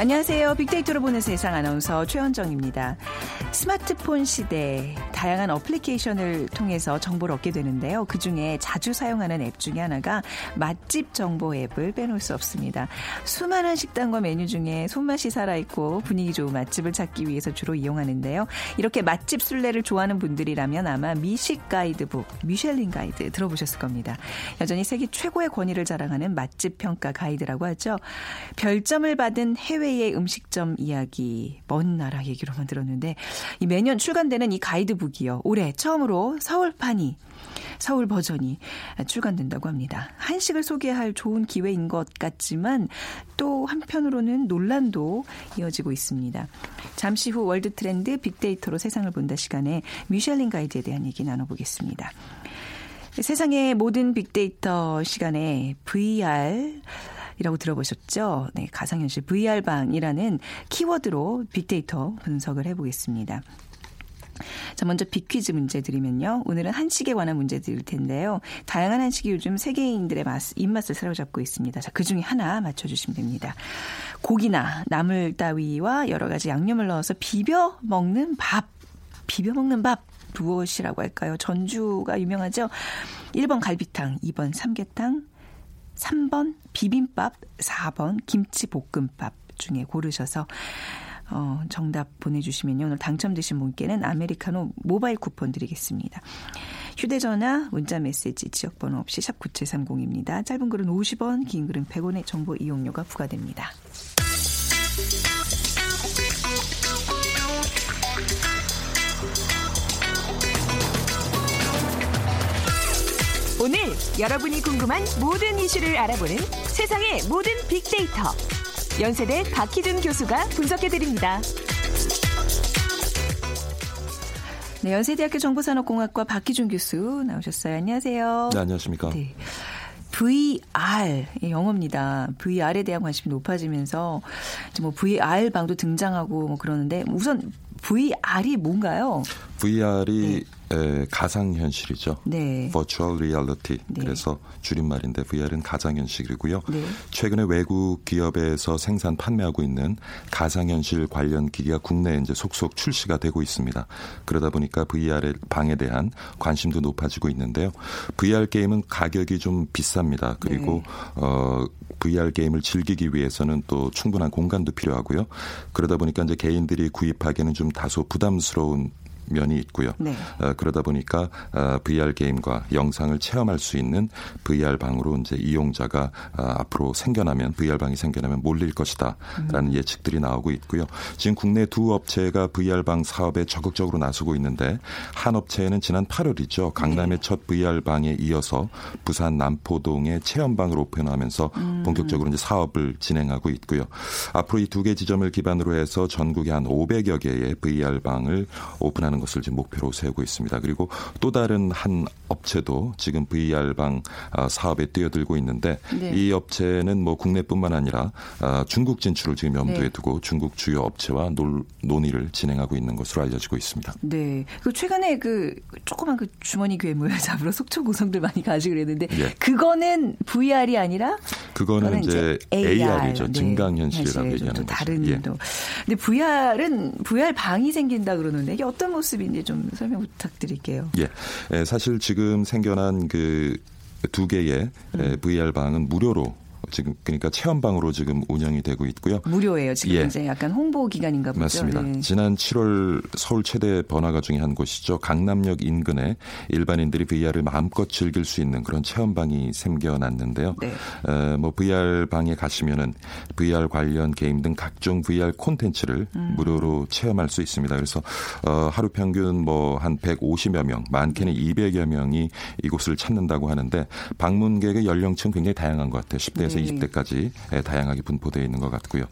안녕하세요. 빅데이터로 보는 세상 아나운서 최현정입니다. 스마트폰 시대, 다양한 어플리케이션을 통해서 정보를 얻게 되는데요. 그중에 자주 사용하는 앱 중에 하나가 맛집 정보 앱을 빼놓을 수 없습니다. 수많은 식당과 메뉴 중에 손맛이 살아있고 분위기 좋은 맛집을 찾기 위해서 주로 이용하는데요. 이렇게 맛집 순례를 좋아하는 분들이라면 아마 미식 가이드북, 미슐린 가이드 들어보셨을 겁니다. 여전히 세계 최고의 권위를 자랑하는 맛집 평가 가이드라고 하죠. 별점을 받은 해외 음식점 이야기, 먼 나라 얘기로만 들었는데 이 매년 출간되는 이 가이드북이요. 올해 처음으로 서울 버전이 출간된다고 합니다. 한식을 소개할 좋은 기회인 것 같지만 또 한편으로는 논란도 이어지고 있습니다. 잠시 후 월드 트렌드 빅데이터로 세상을 본다 시간에 미슐린 가이드에 대한 얘기 나눠보겠습니다. 세상의 모든 빅데이터 시간에 VR 이라고 들어보셨죠? 네, 가상현실 VR방이라는 키워드로 빅데이터 분석을 해보겠습니다. 자, 먼저 빅퀴즈 문제 드리면요. 오늘은 한식에 관한 문제 드릴 텐데요. 다양한 한식이 요즘 세계인들의 입맛을 사로잡고 있습니다. 자, 그중에 하나 맞춰주시면 됩니다. 고기나 나물 따위와 여러 가지 양념을 넣어서 비벼 먹는 밥. 무엇이라고 할까요? 전주가 유명하죠? 1번 갈비탕, 2번 삼계탕, 3번 비빔밥, 4번 김치볶음밥 중에 고르셔서 정답 보내주시면요. 오늘 당첨되신 분께는 아메리카노 모바일 쿠폰 드리겠습니다. 휴대전화, 문자메시지, 지역번호 없이 샵 9730입니다. 짧은 글은 50원, 긴 글은 100원의 정보 이용료가 부과됩니다. 오늘 여러분이 궁금한 모든 이슈를 알아보는 세상의 모든 빅데이터. 연세대 박희준 교수가 분석해드립니다. 네, 연세대학교 정보산업공학과 박희준 교수 나오셨어요. 안녕하세요. 네, 안녕하십니까. 네. VR, 영어입니다. VR에 대한 관심이 높아지면서 이제 뭐 VR 방도 등장하고 뭐 그러는데 우선 VR이 뭔가요? VR이 가상현실이죠. 네. Virtual Reality. 네. 그래서 줄임말인데 VR은 가상현실이고요. 네. 최근에 외국 기업에서 생산 판매하고 있는 가상현실 관련 기기가 국내에 이제 속속 출시가 되고 있습니다. 그러다 보니까 VR의 방에 대한 관심도 높아지고 있는데요. VR 게임은 가격이 좀 비쌉니다. 그리고 네. VR 게임을 즐기기 위해서는 또 충분한 공간도 필요하고요. 그러다 보니까 이제 개인들이 구입하기에는 좀 다소 부담스러운 면이 있고요. 네. 그러다 보니까 VR 게임과 영상을 체험할 수 있는 VR 방으로 이제 이용자가 앞으로 생겨나면 VR 방이 생겨나면 몰릴 것이다라는 예측들이 나오고 있고요. 지금 국내 두 업체가 VR 방 사업에 적극적으로 나서고 있는데 한 업체는 지난 8월이죠. 강남의 네. 첫 VR 방에 이어서 부산 남포동의 체험방을 오픈하면서 본격적으로 이제 사업을 진행하고 있고요. 앞으로 이 두 개 지점을 기반으로 해서 전국에 한 500여 개의 VR 방을 오픈하는 것을 지금 목표로 세우고 있습니다. 그리고 또 다른 한 업체도 지금 VR방 사업에 뛰어들고 있는데 네. 이 업체는 뭐 국내뿐만 아니라 중국 진출을 지금 염두에 네. 두고 중국 주요 업체와 논의를 진행하고 있는 것으로 알려지고 있습니다. 네. 그 최근에 그 조그만 그 주머니 괴물 잡으러 속초 고성들 많이 가시고 그랬는데 네. 그거는 VR이 아니라 그거는 이제 AR이죠. 네. 증강현실이라고 얘기하는 거죠. 다른 예. 또. 근데 VR은 VR 방이 생긴다 그러는데 이게 어떤 모습인지 좀 설명 부탁드릴게요. 예, 사실 지금 생겨난 그 두 개의 VR 방은 무료로 지금 그러니까 체험방으로 지금 운영이 되고 있고요. 무료예요. 지금 예. 이제 약간 홍보 기간인가 보죠. 맞습니다. 네. 지난 7월 서울 최대 번화가 중에 한 곳이죠. 강남역 인근에 일반인들이 VR을 마음껏 즐길 수 있는 그런 체험방이 생겨났는데요. 네. 뭐 VR 방에 가시면은 VR 관련 게임 등 각종 VR 콘텐츠를 무료로 체험할 수 있습니다. 그래서 하루 평균 뭐 한 150여 명, 많게는 200여 명이 이곳을 찾는다고 하는데 방문객의 연령층 굉장히 다양한 것 같아요. 10대에서 20대까지 다양하게 분포되어 있는 것 같고요.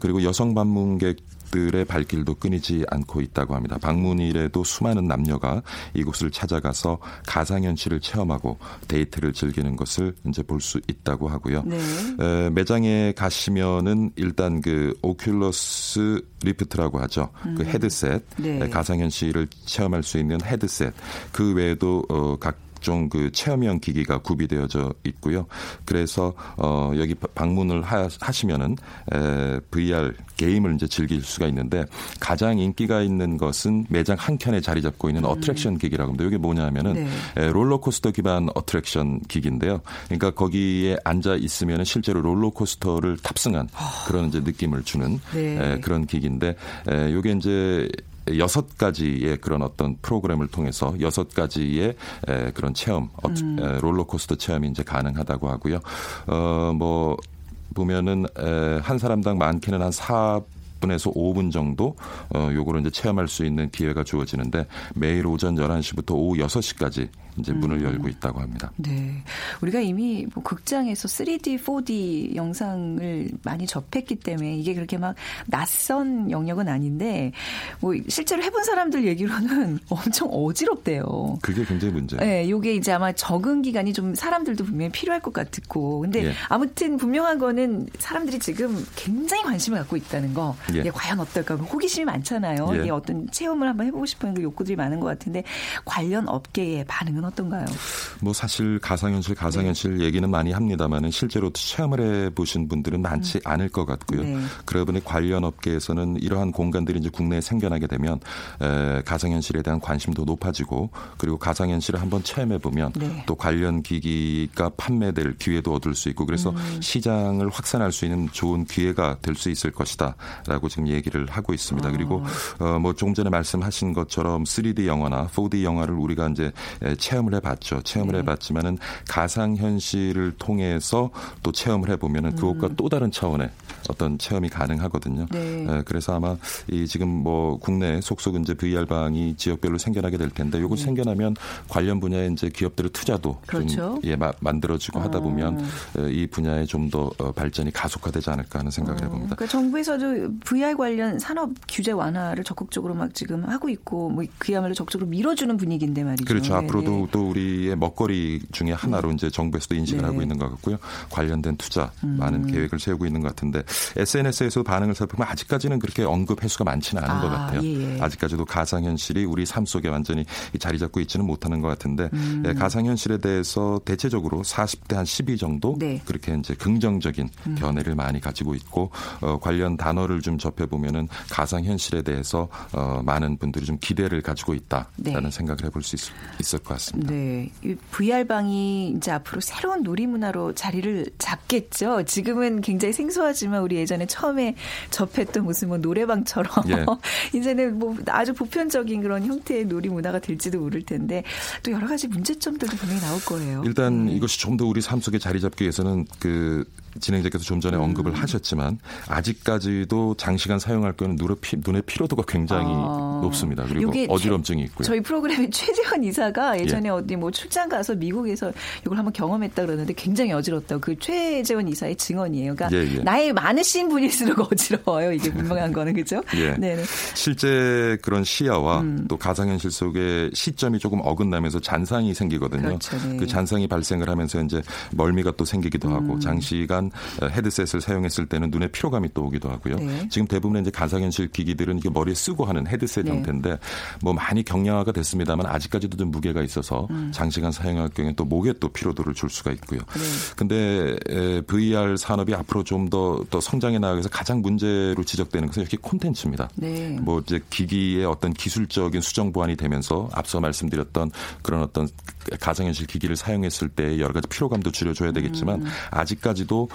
그리고 여성 방문객들의 발길도 끊이지 않고 있다고 합니다. 방문일에도 수많은 남녀가 이곳을 찾아가서 가상현실을 체험하고 데이트를 즐기는 것을 이제 볼 수 있다고 하고요. 네. 매장에 가시면은 일단 그 오큘러스 리프트라고 하죠. 그 헤드셋, 네. 가상현실을 체험할 수 있는 헤드셋. 그 외에도 각종 그 체험형 기기가 구비되어져 있고요. 그래서 여기 방문을 하시면은 VR 게임을 이제 즐길 수가 있는데 가장 인기가 있는 것은 매장 한 켠에 자리 잡고 있는 어트랙션 기기라고 합니다. 이게 뭐냐면은 네. 롤러코스터 기반 어트랙션 기기인데요. 그러니까 거기에 앉아 있으면은 실제로 롤러코스터를 탑승한 그런 이제 느낌을 주는 네. 그런 기기인데 이게 이제 6가지의 그런 어떤 프로그램을 통해서 6가지의 그런 체험, 롤러코스터 체험이 이제 가능하다고 하고요. 뭐 보면은 한 사람당 많게는 한 4분에서 5분 정도 요거를 이제 체험할 수 있는 기회가 주어지는데 매일 오전 11시부터 오후 6시까지 이제 문을 열고 있다고 합니다. 네, 우리가 이미 뭐 극장에서 3D, 4D 영상을 많이 접했기 때문에 이게 그렇게 막 낯선 영역은 아닌데 뭐 실제로 해본 사람들 얘기로는 엄청 어지럽대요. 그게 굉장히 문제예요. 네, 이게 이제 아마 적응 기간이 좀 사람들도 분명히 필요할 것 같고, 근데 예. 아무튼 분명한 거는 사람들이 지금 굉장히 관심을 갖고 있다는 거. 예. 이게 과연 어떨까? 호기심이 많잖아요. 예. 이게 어떤 체험을 한번 해보고 싶은 그 욕구들이 많은 것 같은데 관련 업계의 반응은 어떤가요? 뭐 사실 가상현실 네. 얘기는 많이 합니다만은 실제로 체험을 해보신 분들은 많지 않을 것 같고요. 네. 그러분의 관련 업계에서는 이러한 공간들이 이제 국내에 생겨나게 되면 가상현실에 대한 관심도 높아지고 그리고 가상현실을 한번 체험해보면 네. 또 관련 기기가 판매될 기회도 얻을 수 있고 그래서 시장을 확산할 수 있는 좋은 기회가 될 수 있을 것이다라고 지금 얘기를 하고 있습니다. 그리고 뭐 조금 전에 말씀하신 것처럼 3D 영화나 4D 영화를 우리가 이제 체험을 해봤죠. 체험을 네. 해봤지만은 가상현실을 통해서 또 체험을 해보면은 그것과 또 다른 차원의 어떤 체험이 가능하거든요. 네. 그래서 아마 이 지금 뭐 국내 속속 이제 VR방이 지역별로 생겨나게 될 텐데 요거 생겨나면 관련 분야에 이제 기업들의 투자도 그렇죠. 좀 예, 만들어지고 하다 보면 이 분야에 좀 더 발전이 가속화되지 않을까 하는 생각을 해봅니다. 그러니까 정부에서도 VR 관련 산업 규제 완화를 적극적으로 막 지금 하고 있고 뭐 그야말로 적극적으로 밀어주는 분위기인데 말이죠. 그렇죠. 네. 앞으로도 또 우리의 먹거리 중에 하나로 이제 정부에서도 인식을 네. 하고 있는 것 같고요. 관련된 투자 많은 계획을 세우고 있는 것 같은데 SNS에서 반응을 살펴보면 아직까지는 그렇게 언급 횟수가 많지는 않은 것 같아요. 예. 아직까지도 가상현실이 우리 삶 속에 완전히 자리 잡고 있지는 못하는 것 같은데 예, 가상현실에 대해서 대체적으로 40대 한 10위 정도 네. 그렇게 이제 긍정적인 견해를 많이 가지고 있고 관련 단어를 좀 접해보면은 가상현실에 대해서 많은 분들이 좀 기대를 가지고 있다라는 네. 생각을 해볼 수 있을 것 같습니다. 네, VR방이 이제 앞으로 새로운 놀이문화로 자리를 잡겠죠. 지금은 굉장히 생소하지만 우리 예전에 처음에 접했던 무슨 뭐 노래방처럼 예. 이제는 뭐 아주 보편적인 그런 형태의 놀이문화가 될지도 모를 텐데 또 여러 가지 문제점들도 분명히 나올 거예요. 일단 이것이 좀 더 우리 삶 속에 자리 잡기 위해서는 그 진행자께서 좀 전에 언급을 하셨지만 아직까지도 장시간 사용할 경우는 눈의 피로도가 굉장히 높습니다. 그리고 어지럼증이 있고요. 저희 프로그램의 최재원 이사가 예전에 예. 어디 뭐 출장 가서 미국에서 이걸 한번 경험했다 그러는데 굉장히 어지럽다고. 그 최재원 이사의 증언이에요. 그러니까 예, 예. 나이 많으신 분일수록 어지러워요. 이게 분명한 거는 그렇죠? 예. 네. 실제 그런 시야와 또 가상현실 속의 시점이 조금 어긋나면서 잔상이 생기거든요. 그렇죠, 네. 그 잔상이 발생을 하면서 이제 멀미가 또 생기기도 하고 장시간 헤드셋을 사용했을 때는 눈에 피로감이 또 오기도 하고요. 네. 지금 대부분의 이제 가상현실 기기들은 이게 머리에 쓰고 하는 헤드셋 네. 형태인데 뭐 많이 경량화가 됐습니다만 아직까지도 좀 무게가 있어서 장시간 사용할 경우에 또 목에 또 피로도를 줄 수가 있고요. 그런데 네. VR 산업이 앞으로 좀 더 성장해 나가면서 가장 문제로 지적되는 것은 역시 콘텐츠입니다. 네. 뭐 이제 기기의 어떤 기술적인 수정 보완이 되면서 앞서 말씀드렸던 그런 어떤 가상현실 기기를 사용했을 때 여러 가지 피로감도 줄여줘야 되겠지만 아직까지도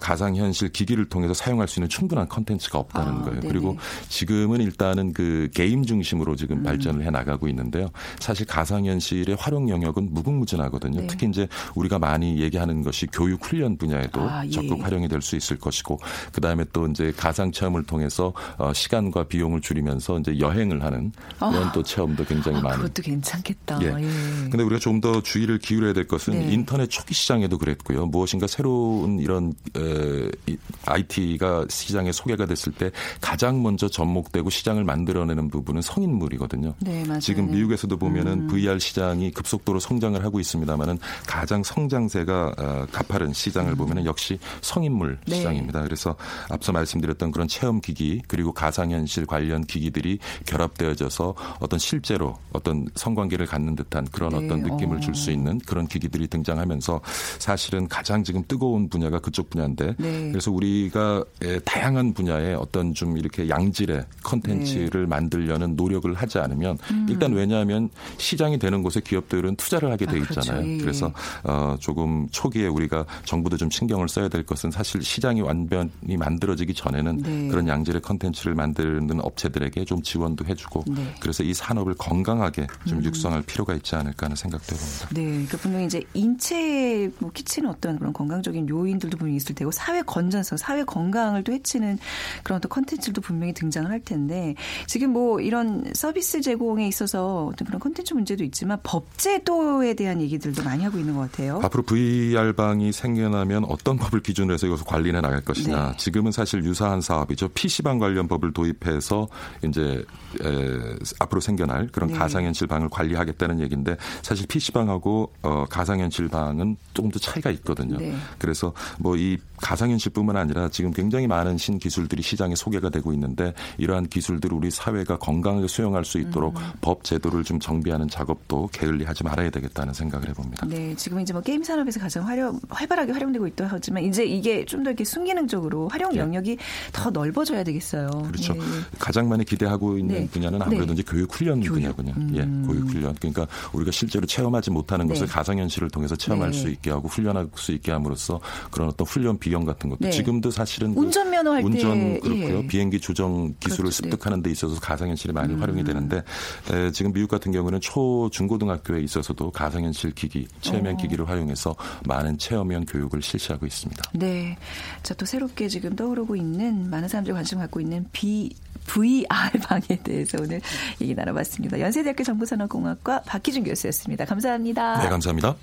가상현실 기기를 통해서 사용할 수 있는 충분한 컨텐츠가 없다는 거예요. 네네. 그리고 지금은 일단은 그 게임 중심으로 지금 발전을 해나가고 있는데요. 사실 가상현실의 활용 영역은 무궁무진하거든요. 네. 특히 이제 우리가 많이 얘기하는 것이 교육 훈련 분야에도 적극 활용이 될 수 있을 것이고, 그다음에 또 이제 가상 체험을 통해서 시간과 비용을 줄이면서 이제 여행을 하는 그런 또 체험도 굉장히 많은. 그것도 괜찮겠다. 예. 근데 우리가 좀 더 주의를 기울여야 될 것은 네. 인터넷 초기 시장에도 그랬고요. 무엇인가 새로운 이런 IT가 시장에 소개가 됐을 때 가장 먼저 접목되고 시장을 만들어내는 부분은 성인물이거든요. 네, 맞아요. 지금 미국에서도 보면은 VR 시장이 급속도로 성장을 하고 있습니다만은 가장 성장세가 가파른 시장을 보면은 역시 성인물 네. 시장입니다. 그래서 앞서 말씀드렸던 그런 체험 기기 그리고 가상현실 관련 기기들이 결합되어져서 어떤 실제로 어떤 성관계를 갖는 듯한 그런 네. 어떤 느낌을 줄 수 있는 그런 기기들이 등장하면서 사실은 가장 지금 뜨거운 분야가 그쪽 분야인데 네. 그래서 우리가 다양한 분야에 어떤 좀 이렇게 양질의 컨텐츠를 네. 만들려는 노력을 하지 않으면 일단 왜냐하면 시장이 되는 곳에 기업들은 투자를 하게 돼 있잖아요. 그렇죠. 예. 그래서 조금 초기에 우리가 정부도 좀 신경을 써야 될 것은 사실 시장이 완전히 만들어지기 전에는 네. 그런 양질의 컨텐츠를 만드는 업체들에게 좀 지원도 해주고 네. 그래서 이 산업을 건강하게 좀 육성할 필요가 있지 않을까 하는 생각도 해봅니다. 네, 그러니까 분명히 이제 인체에 뭐 끼치는 어떤 그런 건강적인 요인들도 분명히 있을 테고 사회 건전성, 사회 건강을 또 해치는 그런 어떤 컨텐츠도 분명히 등장을 할 텐데 지금 뭐 이런 서비스 제공에 있어서 어떤 그런 컨텐츠 문제도 있지만 법제도에 대한 얘기들도 많이 하고 있는 것 같아요. 앞으로 VR방이 생겨나면 어떤 법을 기준으로 해서 이것을 관리해 나갈 것이냐. 네. 지금은 사실 유사한 사업이죠. PC방 관련 법을 도입해서 이제 앞으로 생겨날 그런 네. 가상현실방을 관리하겠다는 얘기인데 사실 PC방하고 가상현실방은 조금 더 차이가 있거든요. 네. 그래서 뭐 이 가상현실뿐만 아니라 지금 굉장히 많은 신기술들이 시장에 소개가 되고 있는데 이러한 기술들을 우리 사회가 건강하게 수용할 수 있도록 법 제도를 좀 정비하는 작업도 게을리하지 말아야 되겠다는 생각을 해봅니다. 네, 지금 이제 뭐 게임 산업에서 가장 활발하게 활용되고 있다고 하지만 이제 이게 좀 더 이렇게 순기능적으로 활용 영역이 더 넓어져야 되겠어요. 그렇죠. 네. 가장 많이 기대하고 있는 네. 분야는 아무래도 네. 이제 교육 훈련 분야군요. 예, 교육 훈련. 그러니까 우리가 실제로 체험하지 못하는 것을 네. 가상현실을 통해서 체험할 네. 수 있게 하고 훈련할 수 있게 함으로써 그런 어떤 훈련 비용 같은 것도 네. 지금도 사실은 운전면허 할 때 운전 그렇고요. 예. 비행기 조정 기술을 그렇죠. 습득하는 데 있어서 가상현실이 많이 활용이 되는데 지금 미국 같은 경우는 초, 중고등학교에 있어서도 가상현실 기기, 체험형 기기를 활용해서 많은 체험형 교육을 실시하고 있습니다. 네. 자, 또 새롭게 지금 떠오르고 있는 많은 사람들이 관심 갖고 있는 VR방에 대해서 오늘 얘기 나눠봤습니다. 연세대학교 정보산업공학과 박희준 교수였습니다. 감사합니다. 네, 감사합니다.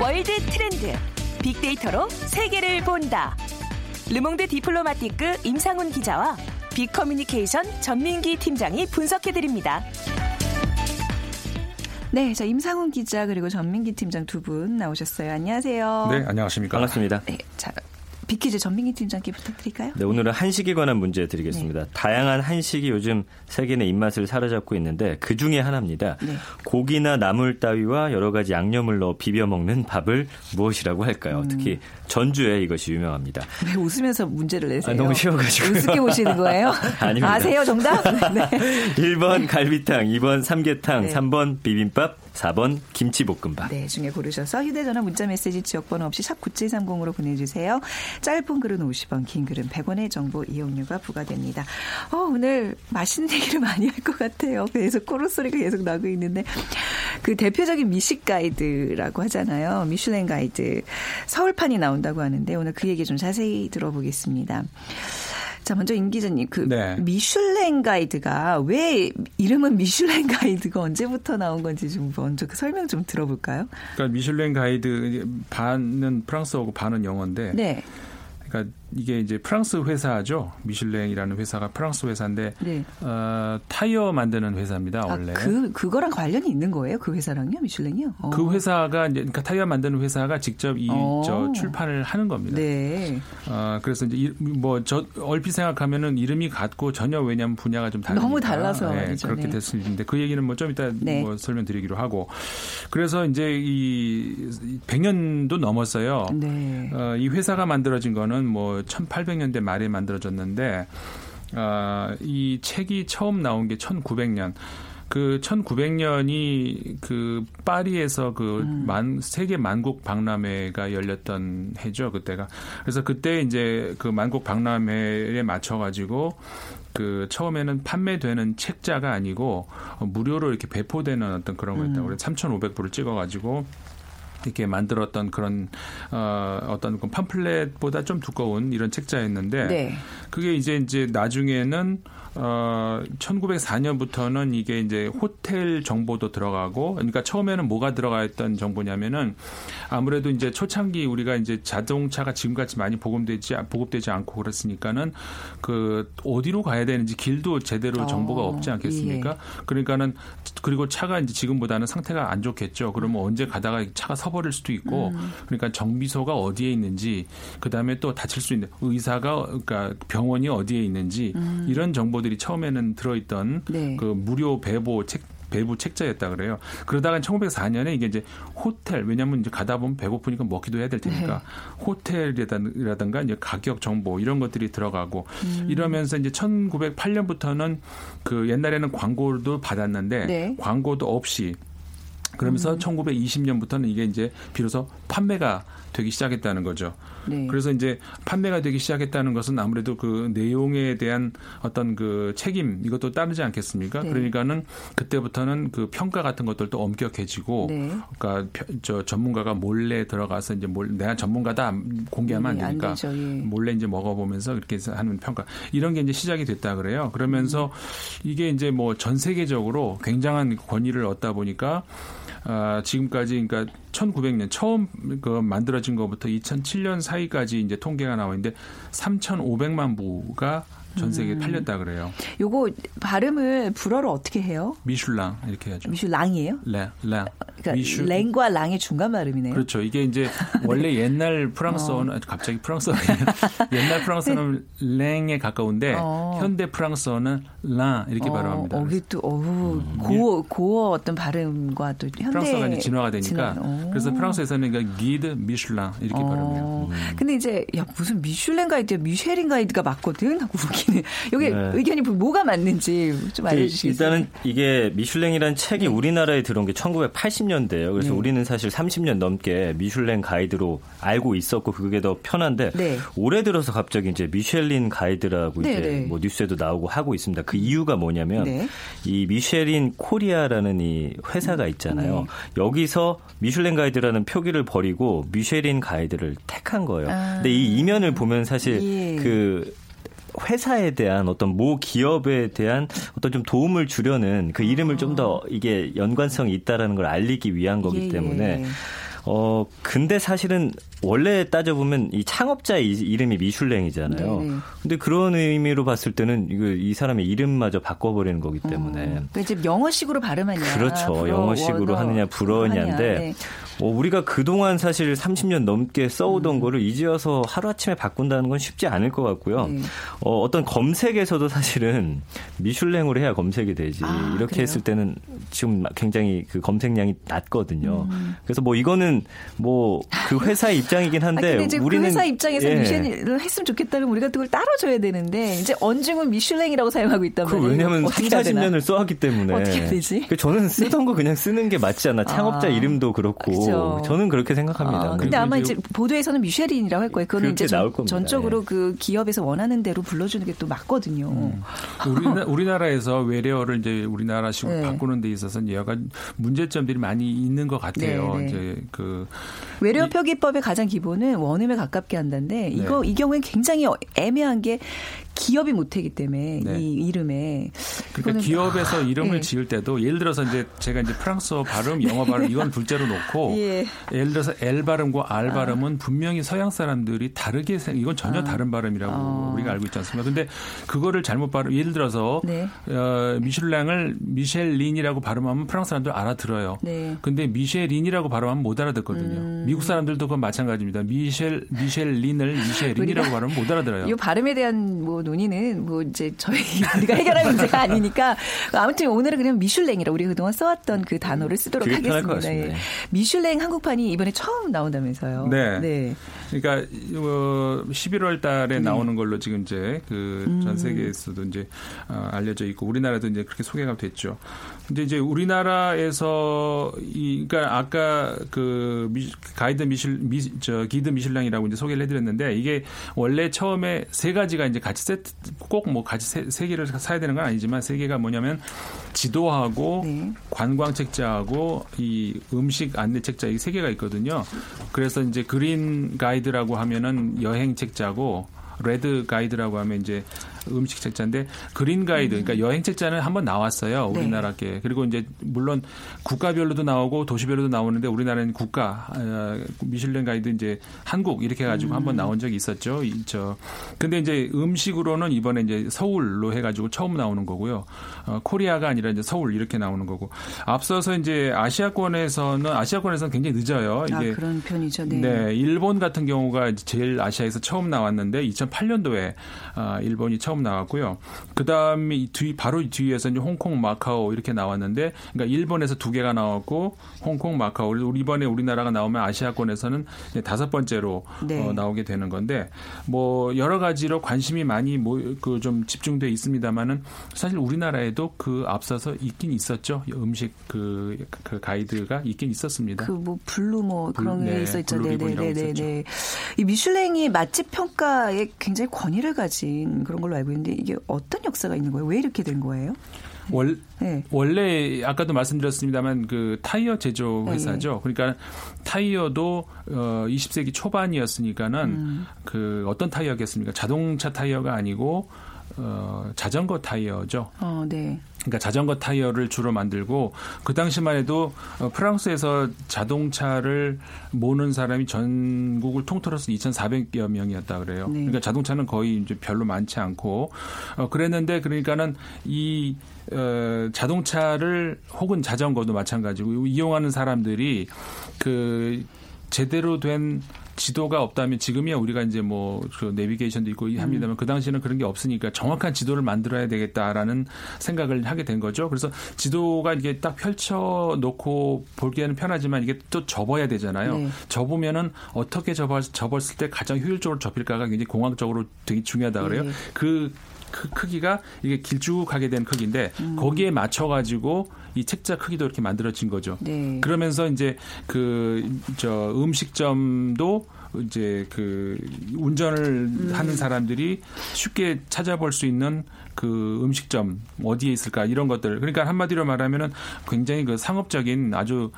월드 트렌드. 빅데이터로 세계를 본다. 르몽드 디플로마티크 임상훈 기자와 빅커뮤니케이션 전민기 팀장이 분석해드립니다. 네, 자 임상훈 기자 그리고 전민기 팀장 두 분 나오셨어요. 안녕하세요. 네, 안녕하십니까. 반갑습니다. 네, 자 빅퀴즈 전민기 팀장께 부탁드릴까요? 네, 오늘은 한식에 관한 문제 드리겠습니다. 네. 다양한 한식이 요즘 세계인의 입맛을 사로잡고 있는데 그중에 하나입니다. 네. 고기나 나물 따위와 여러 가지 양념을 넣어 비벼 먹는 밥을 무엇이라고 할까요? 특히 전주에 이것이 유명합니다. 왜 웃으면서 문제를 내세요? 아, 너무 쉬워가지고요. 우습게 보시는 거예요? 아닙니다. 아세요 정답? 네. 1번 갈비탕, 2번 삼계탕, 네. 3번 비빔밥, 4번 김치볶음밥. 네, 중에 고르셔서 휴대전화 문자메시지 지역번호 없이 샵 9730으로 보내주세요. 짧은 글은 50원, 긴 글은 100원의 정보 이용료가 부과됩니다. 오늘 맛있는 얘기를 많이 할 것 같아요. 계속 코로소리가 계속 나고 있는데 그 대표적인 미식 가이드라고 하잖아요. 미슐랭 가이드. 서울판이 나온다고 하는데 오늘 그 얘기 좀 자세히 들어보겠습니다. 자, 먼저 임 기자님, 그 네. 미슐랭 가이드가 왜 이름은 미슐랭 가이드가 언제부터 나온 건지 좀 먼저 그 설명 좀 들어볼까요? 그러니까 미슐랭 가이드 반은 프랑스어고 반은 영어인데, 네. 그러니까 이게 이제 프랑스 회사죠. 미슐랭이라는 회사가 프랑스 회사인데 네. 타이어 만드는 회사입니다. 원래 그거랑 관련이 있는 거예요? 그 회사랑요, 미슐랭이요? 그 회사가 이제 그러니까 타이어 만드는 회사가 직접 이 출판을 하는 겁니다. 네. 그래서 이제 뭐 얼핏 생각하면은 이름이 같고 전혀 왜냐하면 분야가 좀 다르니까 너무 달라서 네, 그렇게 됐을 텐데 그 얘기는 뭐 좀 이따 네. 뭐 설명드리기로 하고 그래서 이제 이 100년도 넘었어요. 네. 이 회사가 만들어진 거는 뭐 1800년대 말에 만들어졌는데 이 책이 처음 나온 게 1900년 그 1900년이 그 파리에서 그 세계 만국 박람회가 열렸던 해죠, 그때가. 그래서 그때 이제 그 만국 박람회에 맞춰 가지고 그 처음에는 판매되는 책자가 아니고 무료로 이렇게 배포되는 어떤 그런 거였다고. 그래서 3,500부를 찍어 가지고 이렇게 만들었던 그런 어떤 팜플렛보다 좀 두꺼운 이런 책자였는데 네. 그게 이제 나중에는 1904년부터는 이게 이제 호텔 정보도 들어가고, 그러니까 처음에는 뭐가 들어가 있던 정보냐면은 아무래도 이제 초창기 우리가 이제 자동차가 지금같이 많이 보급되지 않고 그랬으니까는 그 어디로 가야 되는지 길도 제대로 정보가 없지 않겠습니까? 예. 그러니까는 그리고 차가 이제 지금보다는 상태가 안 좋겠죠. 그러면 언제 가다가 차가 서버릴 수도 있고, 그러니까 정비소가 어디에 있는지, 그 다음에 또 다칠 수 있는 의사가, 그러니까 병원이 어디에 있는지 이런 정보 들이 처음에는 들어있던 네. 그 무료 배부 책자였다 그래요. 그러다가 1904년에 이게 이제 호텔, 왜냐하면 이제 가다 보면 배고프니까 먹기도 해야 될 테니까 네. 호텔이라든가 이제 가격 정보 이런 것들이 들어가고 이러면서 이제 1908년부터는 그 옛날에는 광고도 받았는데 네. 광고도 없이 그러면서 1920년부터는 이게 이제 비로소 판매가 되기 시작했다는 거죠. 네. 그래서 이제 판매가 되기 시작했다는 것은 아무래도 그 내용에 대한 어떤 그 책임 이것도 따르지 않겠습니까? 네. 그러니까는 그때부터는 그 평가 같은 것들도 엄격해지고, 네. 그러니까 저 전문가가 몰래 들어가서 이제 내가 전문가다 공개하면 안 되니까 안 예. 몰래 이제 먹어보면서 이렇게 하는 평가 이런 게 이제 시작이 됐다 그래요. 그러면서 이게 이제 뭐 전 세계적으로 굉장한 권위를 얻다 보니까 지금까지 그러니까 1900년 처음 그 만들어진 것부터 2007년 사이까지 이제 통계가 나와 있는데 3,500만 부가 전 세계에 팔렸다 그래요. 요거 발음을 불어로 어떻게 해요? 미슐랑 이렇게 해야죠. 미슐랑이에요? 랑. 그러니까 랭과 랑의 중간 발음이네요. 그렇죠. 이게 이제 원래 옛날 프랑스어는 갑자기 프랑스어는 옛날 프랑스어는 랭에 가까운데 현대 프랑스어는 랑 이렇게 발음합니다. 이게 또 고어 어떤 발음과 또 현대 프랑스어가 이제 진화가 되니까 그래서 프랑스에서는 그러니까 기드 미슐랑 이렇게 발음해요. 근데 이제 야 무슨 미슐랭 가이드, 미쉐린 가이드가 맞거든 하고. 여기 네. 의견이 뭐가 맞는지 좀 알려주시겠어요? 일단은 이게 미슐랭이라는 책이 우리나라에 들어온 게 1980년대예요. 그래서 네. 우리는 사실 30년 넘게 미슐랭 가이드로 알고 있었고 그게 더 편한데 네. 올해 들어서 갑자기 이제 미쉐린 가이드라고 네, 이제 네. 뭐 뉴스에도 나오고 하고 있습니다. 그 이유가 뭐냐면 네. 이 미쉐린 코리아라는 이 회사가 있잖아요. 네. 여기서 미슐랭 가이드라는 표기를 버리고 미쉐린 가이드를 택한 거예요. 근데 이 이면을 보면 사실 예. 그 회사에 대한 어떤 모 기업에 대한 어떤 좀 도움을 주려는 그 이름을 좀 더 이게 연관성이 있다라는 걸 알리기 위한 거기 때문에 근데 사실은 원래 따져보면 이 창업자의 이름이 미슐랭이잖아요. 네네. 근데 그런 의미로 봤을 때는 이 사람의 이름마저 바꿔버리는 거기 때문에. 그러니까 이제 영어식으로 발음하냐. 그렇죠. 영어식으로 하느냐 불어냐인데 네. 우리가 그동안 사실 30년 넘게 써오던 거를 이제와서 하루아침에 바꾼다는 건 쉽지 않을 것 같고요. 네. 어떤 검색에서도 사실은 미슐랭으로 해야 검색이 되지. 이렇게 그래요? 했을 때는 지금 굉장히 그 검색량이 낮거든요. 그래서 뭐 이거는 뭐 그 회사의 입장이긴 한데 근데 이제 우리는 그 회사 입장에서 예. 미쉐린을 했으면 좋겠다면 우리가 그걸 따라줘야 되는데 이제 언중은 미슐랭이라고 사용하고 있단 말이에요. 왜냐하면 30-40년을 써왔기 때문에 어떻게 해야 되지? 저는 쓰던 거 그냥 쓰는 게 맞지 않나. 창업자 이름도 그렇고. 그렇죠. 저는 그렇게 생각합니다. 근데 아마 이제 보도에서는 미쉐린이라고 할 거예요. 그거는 이제 나올 겁니다. 전적으로 예. 그 기업에서 원하는 대로 불러주는 게 또 맞거든요. 우리나라에서 외래어를 이제 우리나라식으로 네. 바꾸는 데 있어서 여러 문제점들이 많이 있는 것 같아요. 네, 네. 이제 그 외래어 표기법의 가장 기본은 원음에 가깝게 한다는데 이거 네. 이 경우엔 굉장히 애매한 게 기업이 못하기 때문에 네. 이 이름에 그러니까 기업에서 이름을 네. 지을 때도 예를 들어서 이제 제가 이제 프랑스어 발음, 영어 발음 이건 둘째로 놓고 예. 예를 들어서 L 발음과 R 발음은 분명히 서양 사람들이 다르게 이건 전혀 다른 발음이라고 우리가 알고 있지 않습니까? 그런데 그거를 잘못 발음 예를 들어서 네. 미슐랭을 미셸린이라고 발음하면 프랑스 사람들 알아들어요. 네. 근데 미쉐린이라고 발음하면 못 알아듣거든요. 미국 사람들도 그건 마찬가지입니다. 미셸린을 미쉐린이라고 발음하면 못 알아들어요. 이 발음에 대한 뭐 논의는 뭐 이제 우리가 해결할 문제가 아니니까 아무튼 오늘은 그냥 미슐랭이라 우리 그동안 써왔던 그 단어를 쓰도록 하겠습니다. 예. 미슐랭 한국판이 이번에 처음 나온다면서요. 네. 네. 그러니까 11월 달에 나오는 걸로 지금 이제 그 전 세계에서도 이제 알려져 있고 우리나라도 이제 그렇게 소개가 됐죠. 근데 이제 우리나라에서 그러니까 아까 그 기드 미슐랭이라고 이제 소개를 해드렸는데 이게 원래 처음에 세 가지가 이제 같이 세트 꼭 뭐 같이 세 개를 사야 되는 건 아니지만 세 개가 뭐냐면 지도하고 네. 관광 책자하고 이 음식 안내 책자 이 세 개가 있거든요. 그래서 이제 그린 가이드라고 하면은 여행 책자고 레드 가이드라고 하면 이제 음식 책자인데 그린 가이드 그러니까 여행 책자는 한번 나왔어요. 우리나라께. 네. 그리고 이제 물론 국가별로도 나오고 도시별로도 나오는데 우리나라는 국가 미슐랭 가이드 이제 한국 이렇게 해 가지고 한번 나온 적이 있었죠. 근데 이제 음식으로는 이번에 이제 서울로 해 가지고 처음 나오는 거고요. 코리아가 아니라 이제 서울 이렇게 나오는 거고. 앞서서 이제 아시아권에서는 굉장히 늦어요. 이게 그런 편이죠. 네. 네. 일본 같은 경우가 제일 아시아에서 처음 나왔는데 2008년도에 일본이 처음 나왔고요. 그다음에 바로 뒤에서 이제 홍콩, 마카오 이렇게 나왔는데, 그러니까 일본에서 두 개가 나왔고 홍콩, 마카오. 이번에 우리나라가 나오면 아시아권에서는 이제 5번째로 네. 나오게 되는 건데, 뭐 여러 가지로 관심이 많이 그 좀 집중돼 있습니다만은 사실 우리나라에도 그 앞서서 있긴 있었죠. 음식 그 가이드가 있긴 있었습니다. 그 뭐 블루 뭐 그런 게 있었죠. 네네네네. 이 미슐랭이 맛집 평가에 굉장히 권위를 가진 그런 걸로 알고 있는데 이게 어떤 역사가 있는 거예요? 왜 이렇게 된 거예요? 네. 원래 아까도 말씀드렸습니다만 그 타이어 제조 회사죠. 네. 그러니까 타이어도 20세기 초반이었으니까는 그 어떤 타이어겠습니까? 자동차 타이어가 아니고 자전거 타이어죠. 네. 그러니까 자전거 타이어를 주로 만들고 그 당시만 해도 프랑스에서 자동차를 모는 사람이 전국을 통틀어서 2,400여 명이었다 그래요. 네. 그러니까 자동차는 거의 이제 별로 많지 않고 그랬는데 그러니까는 이 자동차를 혹은 자전거도 마찬가지고 이용하는 사람들이 그 제대로 된 지도가 없다면 지금이야 우리가 이제 뭐 그 내비게이션도 있고 합니다만 그 당시에는 그런 게 없으니까 정확한 지도를 만들어야 되겠다라는 생각을 하게 된 거죠. 그래서 지도가 이게 딱 펼쳐 놓고 보기에는 편하지만 이게 또 접어야 되잖아요. 네. 접으면은 어떻게 접었을 때 가장 효율적으로 접힐까가 굉장히 공학적으로 되게 중요하다 그래요. 네. 그 크기가 이게 길쭉하게 된 크기인데 거기에 맞춰가지고 이 책자 크기도 이렇게 만들어진 거죠. 네. 그러면서 이제 저 음식점도 이제 그 운전을 하는 사람들이 쉽게 찾아볼 수 있는 그 음식점 어디에 있을까 이런 것들 그러니까 한마디로 말하면은 굉장히 그 상업적인 아주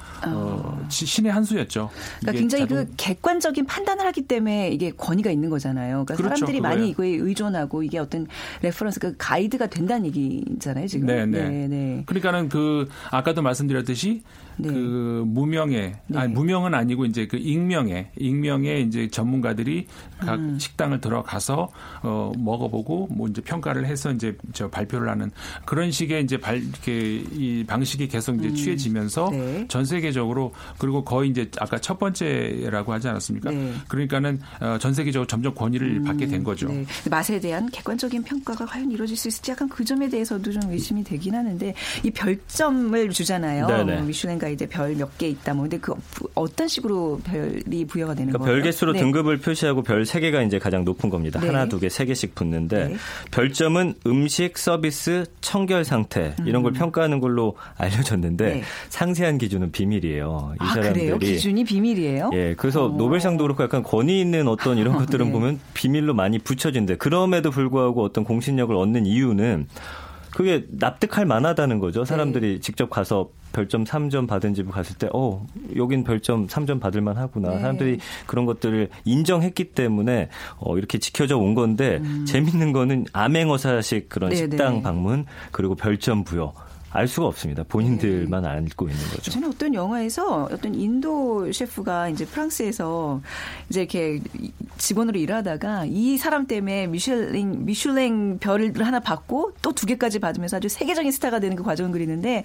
신의 한 수였죠. 그러니까 굉장히 그 객관적인 판단을 하기 때문에 이게 권위가 있는 거잖아요. 그러니까 그렇죠, 사람들이 그거예요. 많이 이거에 의존하고 이게 어떤 레퍼런스 그 가이드가 된다는 얘기잖아요 지금. 네네. 그러니까는 그 아까도 말씀드렸듯이 네. 그 무명의 네. 아니 무명은 아니고 이제 그 익명의 이제 전문가들이 각 식당을 들어가서 먹어보고 뭐 이제 평가를 해서 이제 저 발표를 하는 그런 식의 이제 이렇게 이 방식이 계속 이제 취해지면서 네. 전 세계적으로 그리고 거의 이제 아까 첫 번째라고 하지 않았습니까? 네. 그러니까는 전 세계적으로 점점 권위를 받게 된 거죠. 네. 맛에 대한 객관적인 평가가 과연 이루어질 수 있을지 약간 그 점에 대해서도 좀 의심이 되긴 하는데 이 별점을 주잖아요. 뭐 미슐랭 가이드 별 몇 개 있다. 뭐 근데 그 어떤 식으로 별이 부여가 되는 거예요? 별 개수로 네. 등급을 표시하고 별 3개가 이제 가장 높은 겁니다. 네. 하나, 두 개, 3개씩 붙는데 네. 별점은 음식, 서비스, 청결 상태 이런 걸 평가하는 걸로 알려졌는데 네. 상세한 기준은 비밀이에요. 이 사람들이 그래요? 기준이 비밀이에요? 예, 그래서 노벨상도 그렇고 약간 권위 있는 어떤 이런 것들은 네. 보면 비밀로 많이 붙여진데 그럼에도 불구하고 어떤 공신력을 얻는 이유는 그게 납득할 만하다는 거죠. 사람들이 네. 직접 가서 별점 3점 받은 집을 갔을 때 여긴 별점 3점 받을 만하구나. 네. 사람들이 그런 것들을 인정했기 때문에 이렇게 지켜져 온 건데 재밌는 거는 암행어사식 그런 네, 식당 네. 방문 그리고 별점 부여 알 수가 없습니다. 본인들만 알고 있는 거죠. 저는 어떤 영화에서 어떤 인도 셰프가 이제 프랑스에서 이제 이렇게 직원으로 일하다가 이 사람 때문에 미슐랭 별을 하나 받고 또 2개까지 받으면서 아주 세계적인 스타가 되는 그 과정을 그리는데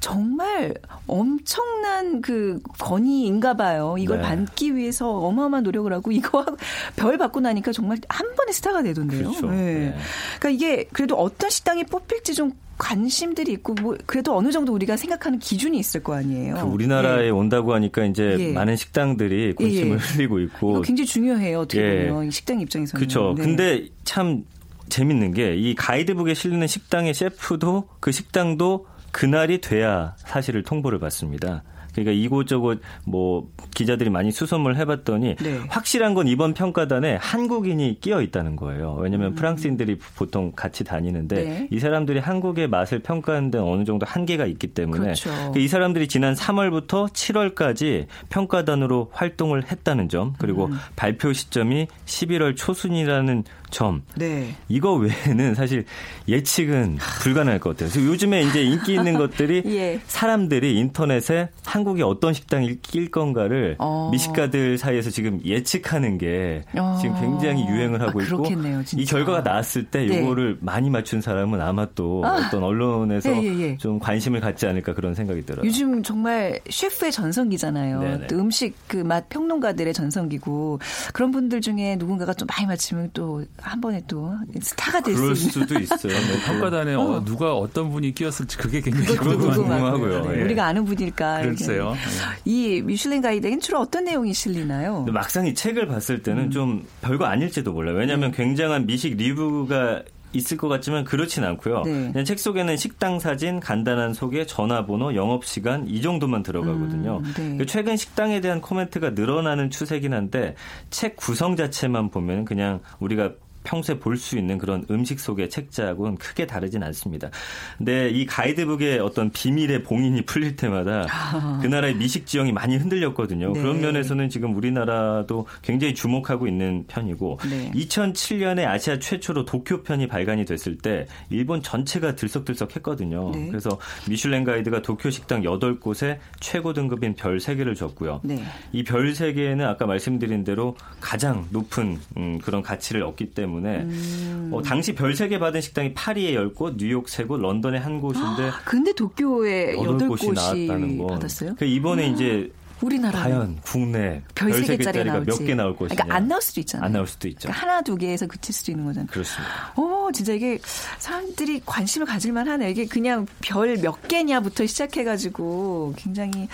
정말 엄청난 그 권위인가 봐요. 이걸 네. 받기 위해서 어마어마한 노력을 하고 이거 별 받고 나니까 정말 한 번에 스타가 되던데요. 그렇죠. 네. 그러니까 이게 그래도 어떤 식당이 뽑힐지 좀 관심들이 있고 뭐 그래도 어느 정도 우리가 생각하는 기준이 있을 거 아니에요. 그 우리나라에 예. 온다고 하니까 이제 예. 많은 식당들이 군침을 예. 흘리고 있고. 이거 굉장히 중요해요. 어떻게 예. 보면 식당 입장에서는. 그렇죠. 네. 근데 참 재밌는 게 이 가이드북에 실리는 식당의 셰프도 그 식당도 그날이 돼야 사실을 통보를 받습니다. 그러니까 이곳저곳 뭐 기자들이 많이 수소문을 해봤더니 네. 확실한 건 이번 평가단에 한국인이 끼어 있다는 거예요. 왜냐하면 프랑스인들이 보통 같이 다니는데 네. 이 사람들이 한국의 맛을 평가하는 데는 어느 정도 한계가 있기 때문에 그렇죠. 그러니까 이 사람들이 지난 3월부터 7월까지 평가단으로 활동을 했다는 점 그리고 발표 시점이 11월 초순이라는 점. 네. 이거 외에는 사실 예측은 불가능할 것 같아요. 그래서 요즘에 이제 인기 있는 것들이 예. 사람들이 인터넷에 한국의 어떤 식당이 낄 건가를 미식가들 사이에서 지금 예측하는 게 지금 굉장히 유행을 하고 있고 그렇겠네요, 진짜. 이 결과가 나왔을 때 네. 이거를 많이 맞춘 사람은 아마 또 어떤 언론에서 좀 관심을 갖지 않을까 그런 생각이 들어요. 요즘 정말 셰프의 전성기잖아요. 또 음식 그 맛 평론가들의 전성기고 그런 분들 중에 누군가가 좀 많이 맞추면 또 한 번에 또 스타가 될 수 있는. 그럴 수도 있어요. 평가단에 누가 어떤 분이 끼었을지 그게 굉장히 궁금하고요. 네. 예. 우리가 아는 분일까. 글쎄요. 이 미슐랭 가이드는 주로 어떤 내용이 실리나요? 막상 이 책을 봤을 때는 좀 별거 아닐지도 몰라요. 왜냐하면 굉장한 미식 리뷰가 있을 것 같지만 그렇진 않고요. 네. 그냥 책 속에는 식당 사진, 간단한 소개, 전화번호, 영업시간 이 정도만 들어가거든요. 네. 최근 식당에 대한 코멘트가 늘어나는 추세긴 한데 책 구성 자체만 보면 그냥 우리가 평소에 볼 수 있는 그런 음식 속의 책자하고는 크게 다르진 않습니다. 근데 이 가이드북에 어떤 비밀의 봉인이 풀릴 때마다 그 나라의 미식 지형이 많이 흔들렸거든요. 네. 그런 면에서는 지금 우리나라도 굉장히 주목하고 있는 편이고 네. 2007년에 아시아 최초로 도쿄편이 발간이 됐을 때 일본 전체가 들썩들썩했거든요. 네. 그래서 미슐랭 가이드가 도쿄 식당 8곳에 최고 등급인 별 3개를 줬고요. 네. 이 별 3개는 아까 말씀드린 대로 가장 높은 그런 가치를 얻기 때문에 당시 별 3개 받은 식당이 파리에 10곳, 뉴욕 3곳, 런던에 1곳인데 근데 도쿄에 8곳이 나왔다는 거. 받았어요? 그 이번에 이제 우리나라 과연 국내 별 3개짜리가 몇 개 나올 것이냐. 그러니까 안 나올 수도 있잖아요. 안 나올 수도 있죠. 그러니까 하나, 두 개에서 그칠 수도 있는 거잖아요. 그렇습니다. 진짜 이게 사람들이 관심을 가질만 하네. 이게 그냥 별 몇 개냐부터 시작해가지고 굉장히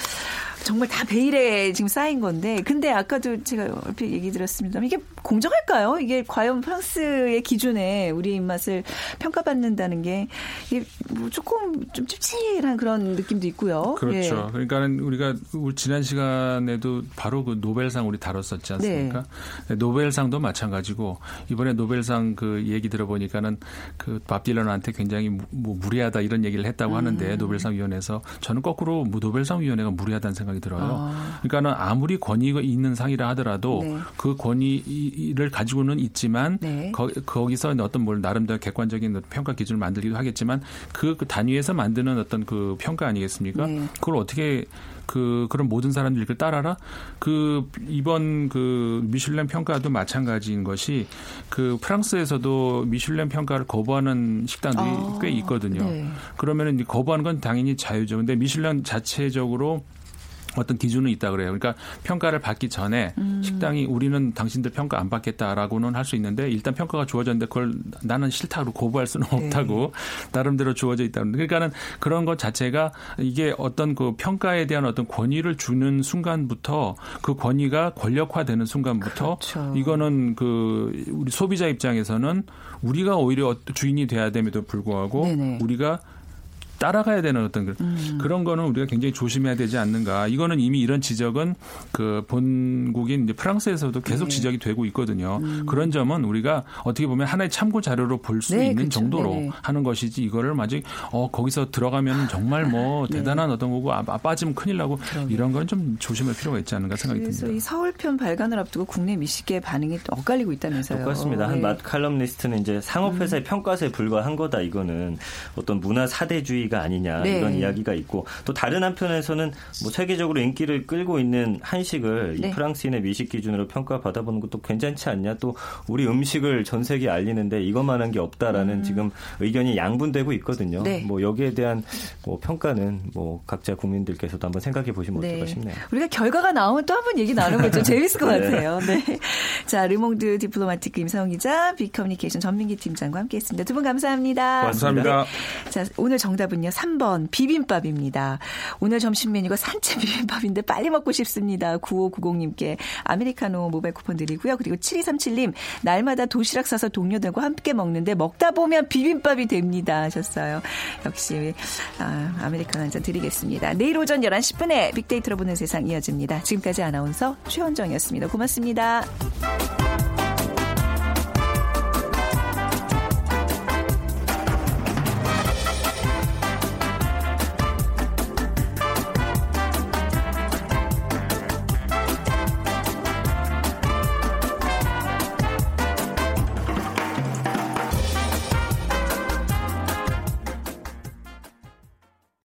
정말 다 베일에 지금 쌓인 건데. 근데 아까도 제가 얼핏 얘기 드렸습니다만 이게 공정할까요? 이게 과연 프랑스의 기준에 우리의 입맛을 평가받는다는 게 이게 뭐 조금 좀 찝찝한 그런 느낌도 있고요. 그렇죠. 예. 그러니까 우리가 지난 시간에도 바로 그 노벨상 우리 다뤘었지 않습니까? 네. 노벨상도 마찬가지고 이번에 노벨상 그 얘기 들어보니까는 그 밥 딜런한테 굉장히 무리하다 이런 얘기를 했다고 하는데 노벨상 위원회에서 저는 거꾸로 노벨상 위원회가 무리하다는 생각이 들어요. 그러니까는 아무리 권위가 있는 상이라 하더라도 네. 그 권위를 가지고는 있지만 네. 거기서 어떤 뭘 나름대로 객관적인 평가 기준을 만들기도 하겠지만 그 단위에서 만드는 어떤 그 평가 아니겠습니까? 네. 그걸 어떻게 그런 모든 사람들이 그걸 따라라? 이번 미슐랭 평가도 마찬가지인 것이 프랑스에서도 미슐랭 평가를 거부하는 식당들이 꽤 있거든요. 네. 그러면은 거부하는 건 당연히 자유죠. 근데 미슐랭 자체적으로 어떤 기준은 있다 그래요. 그러니까 평가를 받기 전에 식당이 우리는 당신들 평가 안 받겠다라고는 할 수 있는데 일단 평가가 주어졌는데 그걸 나는 싫다고 거부할 수는 없다고 나름대로 주어져 있다는. 그러니까는 그런 것 자체가 이게 어떤 그 평가에 대한 어떤 권위를 주는 순간부터 그 권위가 권력화되는 순간부터 그렇죠. 이거는 우리 소비자 입장에서는 우리가 오히려 주인이 돼야 됨에도 불구하고 네네. 우리가 따라가야 되는 어떤 그런 거는 우리가 굉장히 조심해야 되지 않는가. 이거는 이미 이런 지적은 본국인 이제 프랑스에서도 계속 지적이 되고 있거든요. 그런 점은 우리가 어떻게 보면 하나의 참고 자료로 볼 수 있는 그렇죠. 정도로 하는 것이지 이거를 아직 거기서 들어가면 정말 뭐 대단한 어떤 거고 빠지면 큰일 나고 그러게요. 이런 건 좀 조심할 필요가 있지 않은가 생각이 듭니다. 그래서 이 서울편 발간을 앞두고 국내 미식계의 반응이 엇갈리고 있다면서요. 똑같습니다. 한 맛 칼럼니스트는 이제 상업회사의 평가서에 불과한 거다. 이거는 어떤 문화 사대주의 우위가 아니냐 네. 이런 이야기가 있고 또 다른 한편에서는 뭐 세계적으로 인기를 끌고 있는 한식을 네. 이 프랑스인의 미식 기준으로 평가받아보는 것도 괜찮지 않냐 또 우리 음식을 전 세계에 알리는데 이것만한 게 없다라는 지금 의견이 양분되고 있거든요. 네. 뭐 여기에 대한 뭐 평가는 뭐 각자 국민들께서도 한번 생각해 보시면 네. 어떨까 싶네요. 우리가 결과가 나오면 또 한 번 얘기 나눠보죠. 재밌을 것 네. 같아요. 네. 자, 르몽드 디플로마티크 임성훈 기자, 빅커뮤니케이션 전민기 팀장과 함께했습니다. 두 분 감사합니다. 감사합니다. 네. 자, 오늘 정답은요. 3번 비빔밥입니다. 오늘 점심 메뉴가 산채 비빔밥인데 빨리 먹고 싶습니다. 9590님께 아메리카노 모바일 쿠폰 드리고요. 그리고 7237님 날마다 도시락 사서 동료들과 함께 먹는데 먹다 보면 비빔밥이 됩니다 하셨어요. 역시 아메리카노 한 잔 드리겠습니다. 내일 오전 11시 10분에 빅데이터로 보는 세상 이어집니다. 지금까지 아나운서 최원정이었습니다. 고맙습니다.